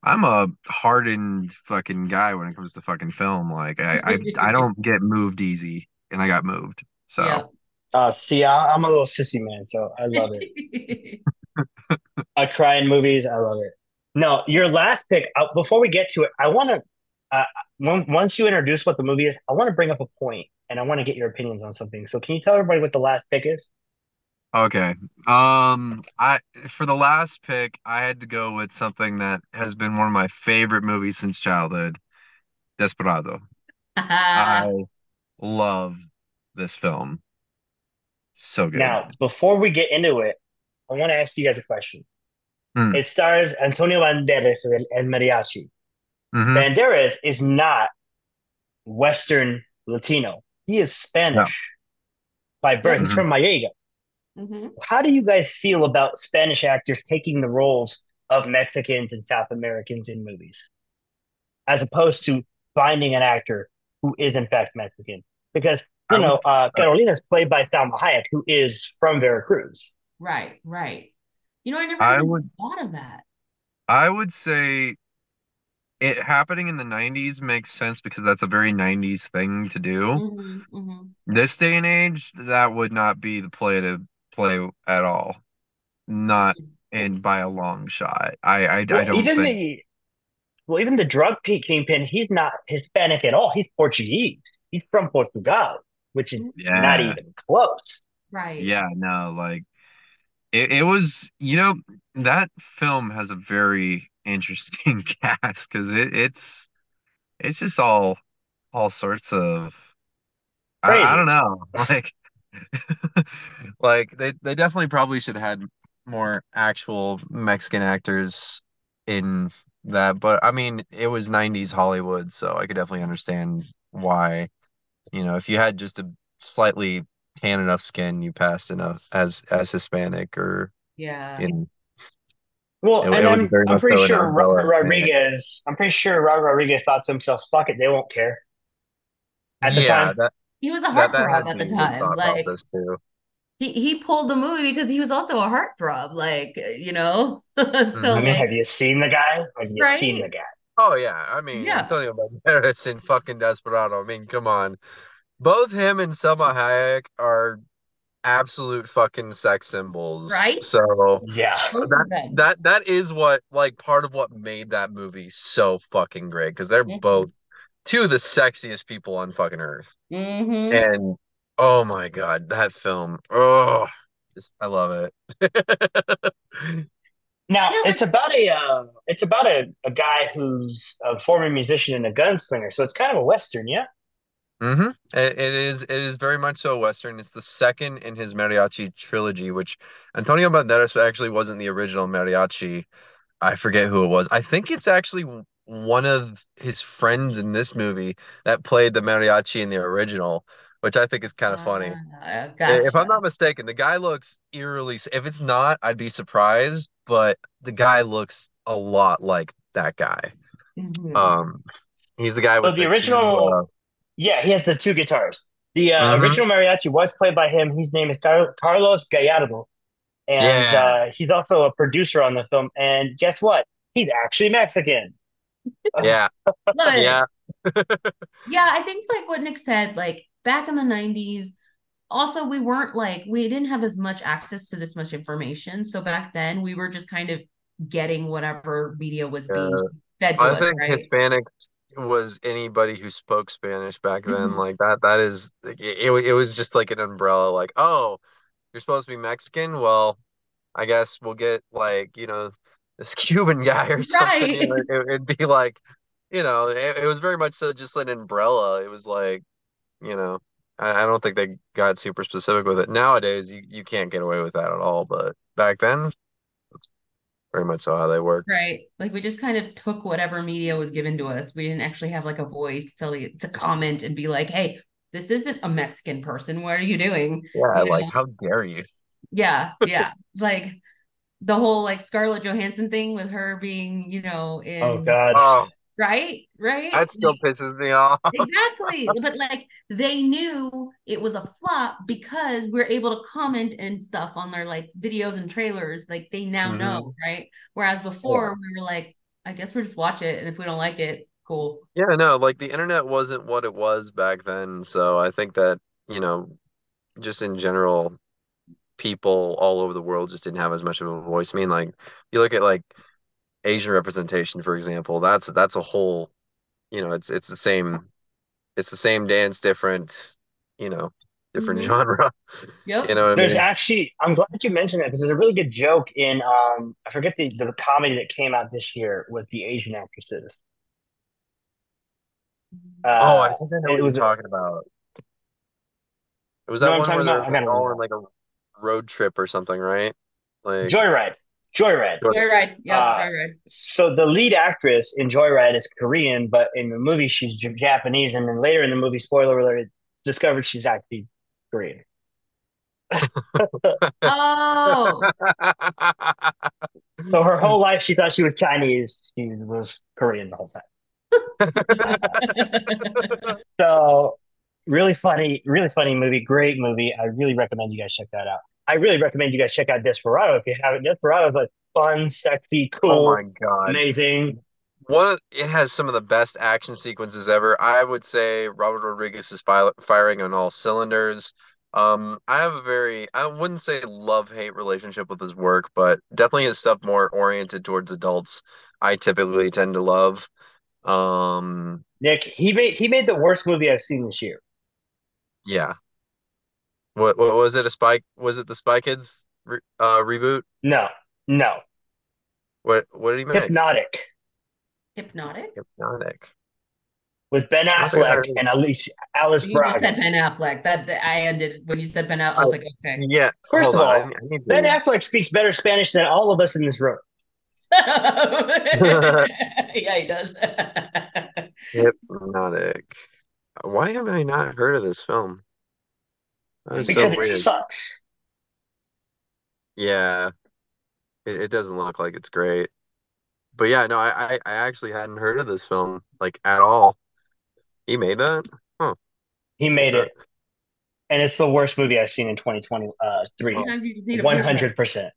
I'm a hardened fucking guy when it comes to fucking film. Like I, I, I don't get moved easy, and I got moved. So, yeah. uh, see, I, I'm a little sissy man, so I love it. I cry in movies. I love it. No, your last pick. Uh, before we get to it, I want to. Uh, once you introduce what the movie is, I want to bring up a point, and I want to get your opinions on something. So, can you tell everybody what the last pick is? Okay. Um, I for the last pick, I had to go with something that has been one of my favorite movies since childhood, Desperado. I love this film. So good. Now, before we get into it, I want to ask you guys a question. Mm. It stars Antonio Banderas and El Mariachi. Mm-hmm. Banderas is not Western Latino. He is Spanish no. by birth. Mm-hmm. He's from Mayega. Mm-hmm. How do you guys feel about Spanish actors taking the roles of Mexicans and South Americans in movies, as opposed to finding an actor who is in fact Mexican? Because you know, uh, Carolina is played by Salma Hayek, who is from Veracruz. Right, right. You know, I never I even would, thought of that. I would say it happening in the nineties makes sense, because that's a very nineties thing to do. Mm-hmm, mm-hmm. This day and age, that would not be the play to. play at all, not and by a long shot. I I, well, I don't even think... the well even the drug kingpin. He's not Hispanic at all. He's Portuguese. He's from Portugal, which is yeah. not even close. Right. Yeah. No. Like it. It was. You know, that film has a very interesting cast, because it, it's it's just all all sorts of. I, I don't know. Like. like they, they definitely probably should have had more actual Mexican actors in that, but I mean it was nineties Hollywood, so I could definitely understand why. You know, if you had just a slightly tan enough skin, you passed enough as as Hispanic or yeah. You know, well, it, and it I'm, I'm pretty sure Robert Rodriguez. I'm pretty sure Robert Rodriguez thought to himself, "Fuck it, they won't care." At the yeah, time. That- He was a heartthrob at the time. Like he, he pulled the movie because he was also a heartthrob. Like, you know, so I mean, like, have you seen the guy? Have you right? seen the guy? Oh yeah, I mean, yeah. Antonio Banderas in fucking Desperado. I mean, come on, both him and Selma Hayek are absolute fucking sex symbols, right? So yeah, that that that is what like part of what made that movie so fucking great, because they're yeah. both. Two of the sexiest people on fucking earth. Mm-hmm. And oh my god, that film. Oh, just, I love it. Now, it's about a uh, it's about a, a guy who's a former musician and a gunslinger. So it's kind of a Western, yeah? Mm-hmm. It, it is it is very much so Western. It's the second in his Mariachi trilogy, which Antonio Banderas actually wasn't the original Mariachi. I forget who it was. I think it's actually one of his friends in this movie that played the mariachi in the original, which I think is kind of uh, funny. Uh, gotcha. If I'm not mistaken, the guy looks eerily, if it's not, I'd be surprised, but the guy looks a lot like that guy. Mm-hmm. Um, he's the guy with so the, the original. Two, uh, yeah. He has the two guitars. The uh, mm-hmm. original mariachi was played by him. His name is Car- Carlos Gallardo. And yeah. uh, he's also a producer on the film. And guess what? He's actually Mexican. Yeah. Look, yeah. Yeah, I think like what Nick said, like back in the nineties, also we weren't like, we didn't have as much access to this much information. So back then we were just kind of getting whatever media was yeah. being fed to I us, think right? Hispanic was anybody who spoke Spanish back then. Mm-hmm. Like that, that is, it, it was just like an umbrella, like, oh, you're supposed to be Mexican? Well, I guess we'll get like, you know, this Cuban guy or something. Right. You know, it, it'd be like, you know, it, it was very much so just an umbrella. It was like, you know, I, I don't think they got super specific with it. Nowadays, you, you can't get away with that at all. But back then, that's very much so how they worked. Right. Like we just kind of took whatever media was given to us. We didn't actually have like a voice to, to comment and be like, hey, this isn't a Mexican person. What are you doing? Yeah, you like, know? How dare you? Yeah, yeah. Like the whole like Scarlett Johansson thing with her being, you know, in, oh god, oh. right, right. That still like, pisses me off. Exactly, but like they knew it was a flop because we're able to comment and stuff on their like videos and trailers. Like they now mm-hmm. know, right? Whereas before yeah. we were like, I guess we'll just watch it, and if we don't like it. Cool. Yeah, no, like the internet wasn't what it was back then. So I think that, you know, just in general, people all over the world just didn't have as much of a voice. I mean, like you look at like Asian representation, for example, that's that's a whole, you know, it's it's the same it's the same dance, different, you know, different mm-hmm. genre. Yep. You know what There's I mean? Actually, I'm glad you mentioned that because there's a really good joke in um I forget the, the comedy that came out this year with the Asian actresses. Uh, oh, I think I know what you're talking about. It was that no, one where they're about, all on like a road trip or something, right? Like Joyride, Joyride, Joyride. Yeah, uh, Joyride. So the lead actress in Joyride is Korean, but in the movie she's Japanese, and then later in the movie, spoiler alert, discovered she's actually Korean. Oh. So her whole life she thought she was Chinese. She was Korean the whole time. So really funny really funny movie, great movie. I really recommend you guys check that out. I really recommend you guys check out Desperado if you haven't. Desperado is like fun, sexy, cool, oh my god, amazing. One, it has some of the best action sequences ever. I would say Robert Rodriguez is firing on all cylinders. Um, I have a very, I wouldn't say love-hate relationship with his work, but definitely his stuff more oriented towards adults I typically tend to love. Um, Nick, he made he made the worst movie I've seen this year. Yeah. What what was it? A Spy? Was it the Spy Kids re, uh, reboot? No, no. What what did he make? Hypnotic. Hypnotic. Hypnotic. With Ben Affleck and Alice Alice Braga. You said Ben Affleck. That I ended when you said Ben Affleck. I was like, okay. Yeah. First of all, Ben Affleck speaks better Spanish than all of us in this room. Yeah, he does. Hypnotic. Why have I not heard of this film? Because so it weird. Sucks. Yeah, it, it doesn't look like it's great. But yeah, no, I, I, I actually hadn't heard of this film like at all. He made that? Huh. He made but, it, and it's the worst movie I've seen in twenty twenty-three. one hundred percent.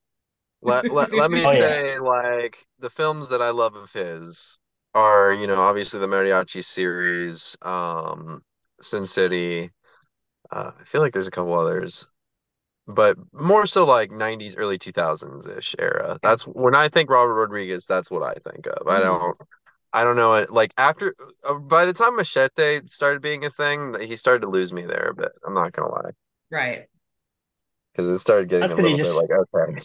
let, let, let me oh, say, yeah. like, the films that I love of his are, you know, obviously the Mariachi series, um, Sin City. Uh, I feel like there's a couple others. But more so like nineties, early two thousands-ish era. That's when I think Robert Rodriguez, that's what I think of. I don't I don't know. It, like, after, uh, by the time Machete started being a thing, he started to lose me there, but I'm not going to lie. Right. Because it started getting that's a little just... bit like, okay.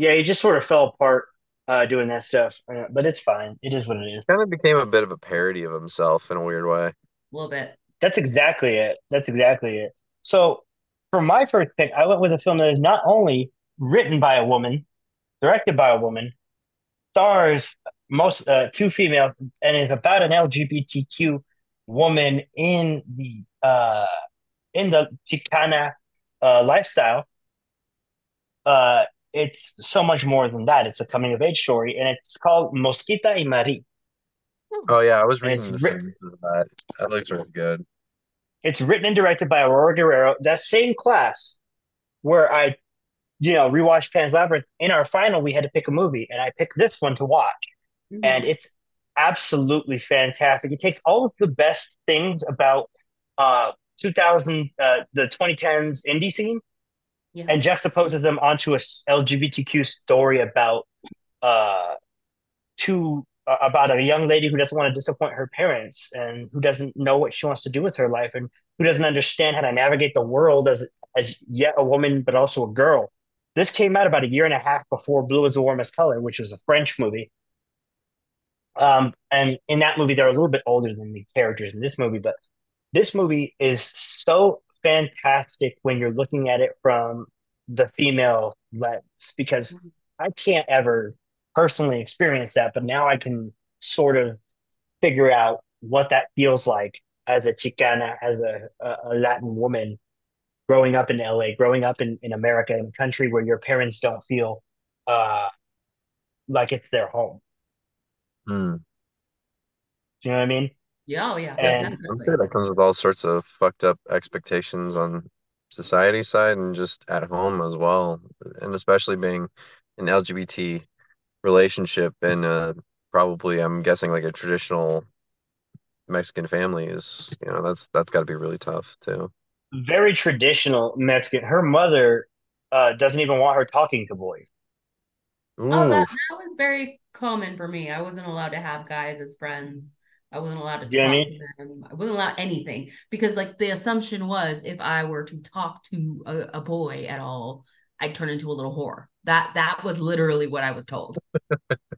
Yeah, he just sort of fell apart uh, doing that stuff, uh, but it's fine. It is what it is. Kind of became a bit of a parody of himself in a weird way. A little bit. That's exactly it. That's exactly it. So for my first pick, I went with a film that is not only written by a woman, directed by a woman, stars most uh, two females, and is about an L G B T Q woman in the uh, in the Chicana uh, lifestyle. Uh. It's so much more than that. It's a coming of age story, and it's called Mosquita y Marie. Oh yeah, I was reading this. Written, that. that looks really good. It's written and directed by Aurora Guerrero. That same class where I, you know, rewatched Pan's Labyrinth. In our final, we had to pick a movie, and I picked this one to watch, mm-hmm. and it's absolutely fantastic. It takes all of the best things about uh, two thousand, uh, the twenty tens indie scene. Yeah. And juxtaposes them onto a L G B T Q story about uh, two uh, about a young lady who doesn't want to disappoint her parents and who doesn't know what she wants to do with her life and who doesn't understand how to navigate the world as as yet a woman but also a girl. This came out about a year and a half before Blue Is the Warmest Color, which was a French movie. Um, and in that movie, they're a little bit older than the characters in this movie, but this movie is so fantastic when you're looking at it from the female lens, because I can't ever personally experience that, but now I can sort of figure out what that feels like as a Chicana, as a, a Latin woman, growing up in L A, growing up in, in America, in a country where your parents don't feel uh, like it's their home. Mm. Do you know what I mean? Yeah, oh, yeah. And yeah, definitely. I'm sure that comes with all sorts of fucked up expectations on society side and just at home as well. And especially being an L G B T relationship and uh, probably, I'm guessing, like a traditional Mexican family is, you know, that's that's got to be really tough too. Very traditional Mexican. Her mother uh, doesn't even want her talking to boys. Ooh. Oh, that, that was very common for me. I wasn't allowed to have guys as friends. I wasn't allowed to talk I mean? to them. I wasn't allowed anything because, like, the assumption was if I were to talk to a, a boy at all, I'd turn into a little whore. That that was literally what I was told.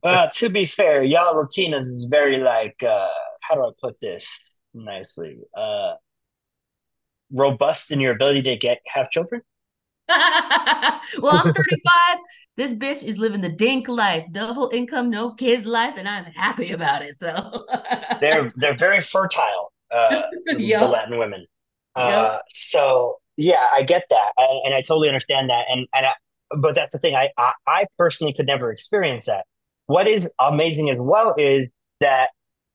Uh, to be fair, y'all Latinas is very like, uh, how do I put this nicely? Uh, robust in your ability to get have children. Well, I'm thirty-five. This bitch is living the dink life, double income, no kids life, and I'm happy about it. So they're they're very fertile, uh, yep. the Latin women. Uh, yep. So yeah, I get that, I, and I totally understand that. And and I, but that's the thing, I, I I personally could never experience that. What is amazing as well is that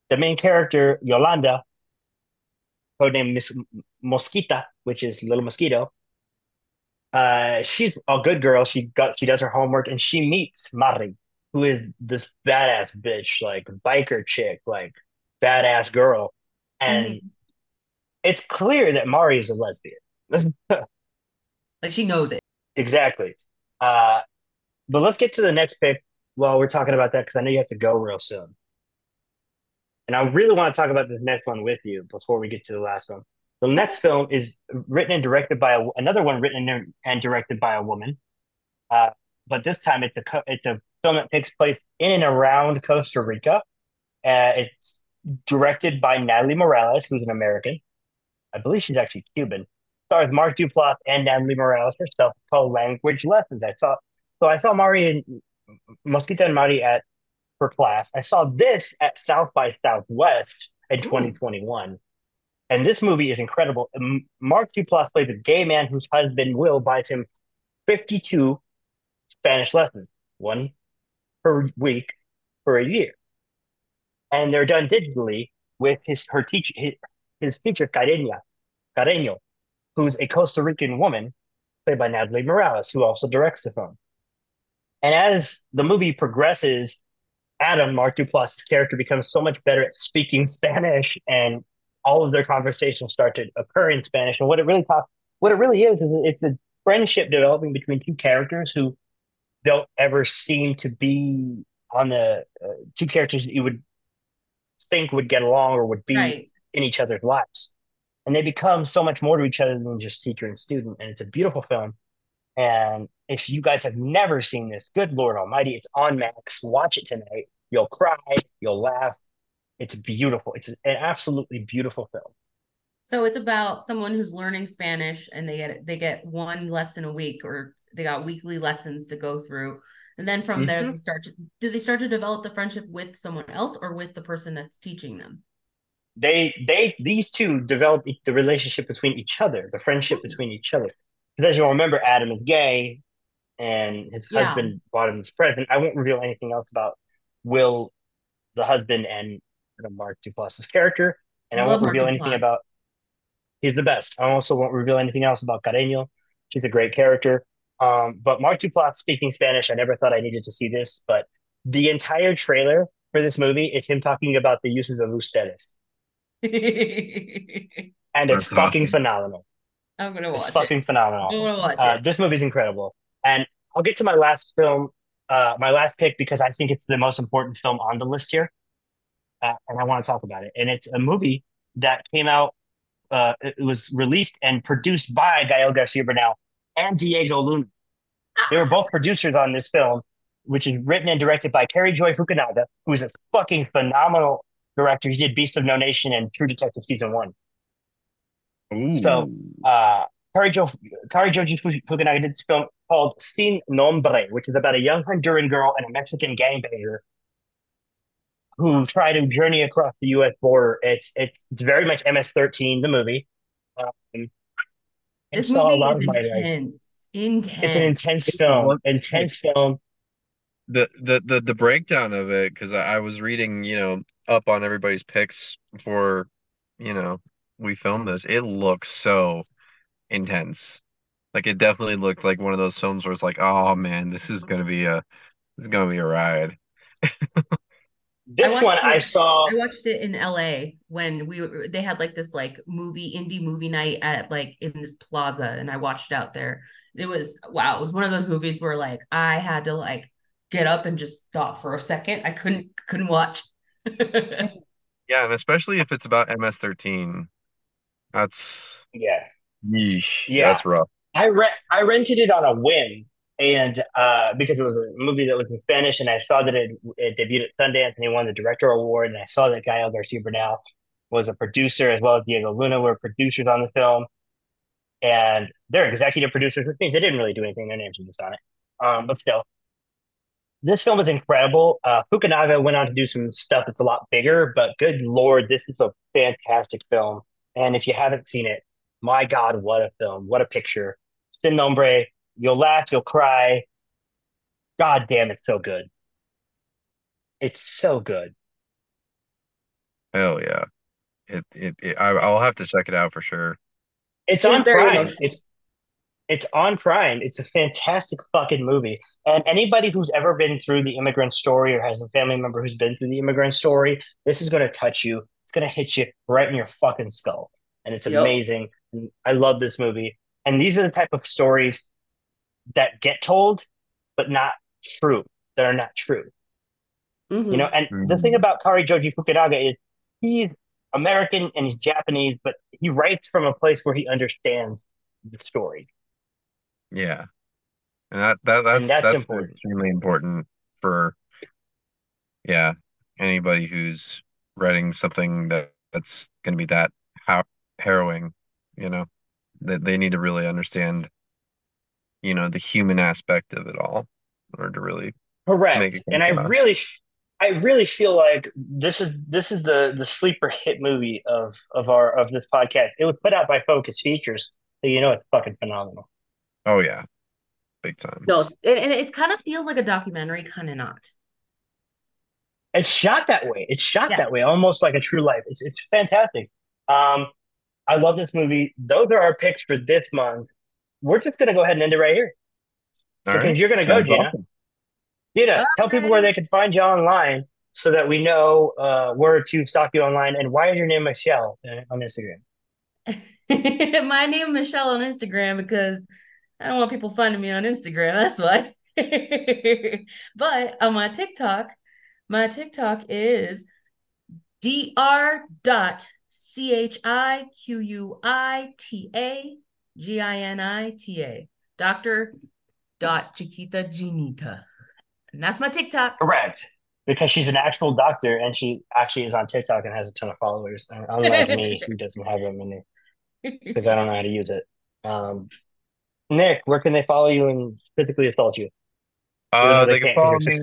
the main character Yolanda, codenamed Miss Mosquita, which is Little Mosquito. Uh, she's a good girl. She got, she does her homework, and she meets Mari, who is this badass bitch, like biker chick, like badass girl. And mm-hmm. it's clear that Mari is a lesbian. Like she knows it. Exactly. Uh, but let's get to the next pick while we're talking about that, because I know you have to go real soon. And I really want to talk about this next one with you before we get to the last one. The next film is written and directed by a, another one written and directed by a woman, uh, but this time it's a co- it's a film that takes place in and around Costa Rica. Uh, it's directed by Natalie Morales, who's an American. I believe she's actually Cuban. Stars Mark Duplass and Natalie Morales herself. Called Language Lessons. I saw so I saw Mari and Mosquita and Mari at her class. I saw this at South by Southwest in twenty twenty-one. Ooh. And this movie is incredible. Mark Duplass plays a gay man whose husband, Will, buys him fifty-two Spanish lessons, one per week for a year. And they're done digitally with his her teach, his, his teacher, Carreña, Carreño, who's a Costa Rican woman, played by Natalie Morales, who also directs the film. And as the movie progresses, Adam, Mark Duplass's character, becomes so much better at speaking Spanish, and all of their conversations start to occur in Spanish. And what it really talk, what it really is, is it's a friendship developing between two characters who don't ever seem to be on the uh, two characters that you would think would get along or would be right in each other's lives. And they become so much more to each other than just teacher and student. And it's a beautiful film. And if you guys have never seen this, good Lord Almighty, it's on Max. Watch it tonight. You'll cry. You'll laugh. It's beautiful. It's an absolutely beautiful film. So it's about someone who's learning Spanish, and they get they get one lesson a week, or they got weekly lessons to go through. And then from mm-hmm. there, they start to, do they start to develop the friendship with someone else or with the person that's teaching them? They they these two develop the relationship between each other, the friendship between each other. Because as you'll remember, Adam is gay, and his yeah. husband bought him this present. I won't reveal anything else about Will, the husband, and Mark Duplass's character, and I, I won't reveal Mark anything Duplass. about he's the best. I also won't reveal anything else about Carreño. She's a great character. Um, but Mark Duplass speaking Spanish, I never thought I needed to see this, but the entire trailer for this movie is him talking about the uses of ustedes. And it's That's fucking awesome. phenomenal. I'm gonna watch it's fucking it. phenomenal. I'm gonna watch uh, it. This movie's incredible. And I'll get to my last film, uh, my last pick, because I think it's the most important film on the list here. Uh, and I want to talk about it. And it's a movie that came out, uh, it was released and produced by Gael Garcia Bernal and Diego Luna. They were both producers on this film, which is written and directed by Cary Joji Fukunaga, who is a fucking phenomenal director. He did Beasts of No Nation and True Detective Season one. Ooh. So uh, Cary Joji Fukunaga did this film called Sin Nombre, which is about a young Honduran girl and a Mexican gangbanger. who try to journey across the U S border. It's it's, it's very much M S thirteen, the movie. Um, this movie is intense. Intense. It's an intense film. Intense film. The the the, the breakdown of it, because I, I was reading, you know, up on everybody's picks before, you know, we filmed this. It looks so intense. Like, it definitely looked like one of those films where it's like, oh man, this is gonna be a this is gonna be a ride. This I one it, I saw. I watched it in L A when we were, they had like this like movie indie movie night at like in this plaza, and I watched it out there. It was wow. It was one of those movies where like I had to like get up and just stop for a second. I couldn't couldn't watch. Yeah, and especially if it's about M S thirteen, that's yeah, yeesh, yeah, that's rough. I re- I rented it on a whim. And uh, because it was a movie that was in Spanish, and I saw that it, it debuted at Sundance, and he won the director award, and I saw that Gael Garcia Bernal was a producer, as well as Diego Luna were producers on the film, and they're executive producers, which means they didn't really do anything. Their names were just on it. Um, but still, this film is incredible. Uh, Fukunaga went on to do some stuff that's a lot bigger, but good lord, this is a fantastic film. And if you haven't seen it, my god, what a film! What a picture! Sin Nombre. You'll laugh, you'll cry. God damn, it's so good. It's so good. Hell yeah. It it, it I I'll have to check it out for sure. It's on Prime. It's it's on Prime. It's a fantastic fucking movie. And anybody who's ever been through The Immigrant Story or has a family member who's been through The Immigrant Story, this is gonna touch you. It's gonna hit you right in your fucking skull. And it's yep. amazing. And I love this movie. And these are the type of stories that get told, but not true. They're not true. Mm-hmm. You know, and mm-hmm. the thing about Cary Joji Fukunaga is he's American and he's Japanese, but he writes from a place where he understands the story. Yeah. And that, that that's, and that's, that's important. Extremely important for, yeah, anybody who's writing something that, that's going to be that harrowing, you know, that they need to really understand, you know, the human aspect of it all in order to really correct. And I out. really, I really feel like this is, this is the, the sleeper hit movie of, of our, of this podcast. It was put out by Focus Features. So, you know, it's fucking phenomenal. Oh yeah. Big time. No, it's, it, and it kind of feels like a documentary, kind of not. It's shot that way. It's shot yeah. that way. Almost like a true life. It's, it's fantastic. Um, I love this movie. Those are our picks for this month. We're just going to go ahead and end it right here. All because right. You're going to go, Gina. Awesome. Gina, okay. Tell people where they can find you online so that we know uh, where to stalk you online. And why is your name Michelle on Instagram? My name is Michelle on Instagram because I don't want people finding me on Instagram. That's why. But on my TikTok, my TikTok is dr dot chiquita G I N I T A, Doctor Dot Chiquita Ginita. And that's my TikTok. Correct. Because she's an actual doctor and she actually is on TikTok and has a ton of followers. Unlike me, who doesn't have that many. Because I don't know how to use it. Um, Nick, where can they follow you and physically assault you? Uh, they, they can follow me.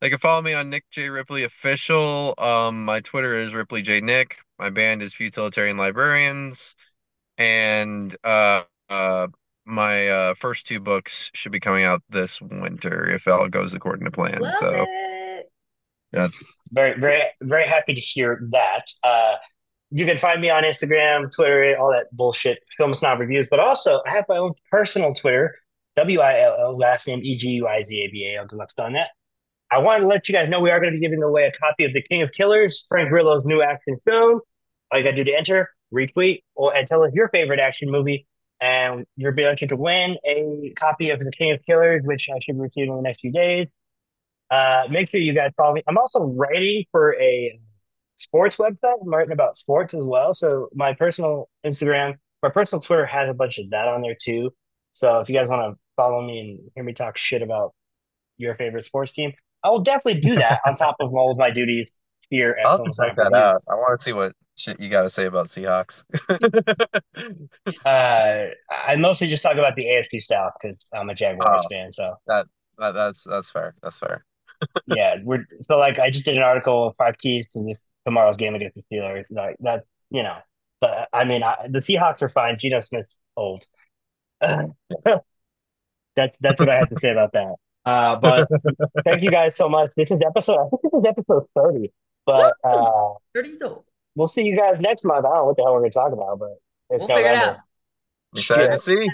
They can follow me on Nick J. Ripley Official. Um, my Twitter is Ripley J. Nick. My band is Futilitarian Librarians. And uh, uh, my uh, first two books should be coming out this winter if all goes according to plan. Love so it. That's very, very, very happy to hear that. Uh, you can find me on Instagram, Twitter, all that bullshit, Film Snob Reviews. But also, I have my own personal Twitter, W I L L, last name E G U I Z A B A L. Good luck on that. I wanted to let you guys know we are going to be giving away a copy of The King of Killers, Frank Grillo's new action film. All you got to do to enter, retweet, or and tell us your favorite action movie, and you'll be lucky to win a copy of The King of Killers, which I should be receiving in the next few days. Uh, make sure you guys follow me. I'm also writing for a sports website. I'm writing about sports as well. So my personal Instagram, my personal Twitter has a bunch of that on there too. So if you guys want to follow me and hear me talk shit about your favorite sports team, I will definitely do that on top of all of my duties here at I'll check that out. I want to see what shit you got to say about Seahawks. uh, I mostly just talk about the A F C South because I'm a Jaguars oh, fan. So that, that that's that's fair. That's fair. yeah, we're so like I just did an article with five keys to this tomorrow's game against the Steelers. Like that, you know. But I mean, I, the Seahawks are fine. Geno Smith's old. that's that's what I have to say about that. Uh, but thank you guys so much. This is episode. I think this is episode thirty. But uh, thirty's old. We'll see you guys next month. I don't know what the hell we're gonna talk about, but it's we'll figure it out. Excited to see.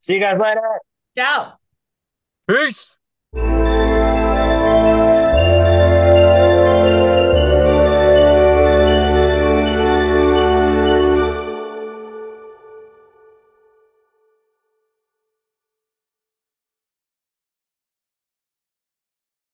See you guys later. Ciao. Peace.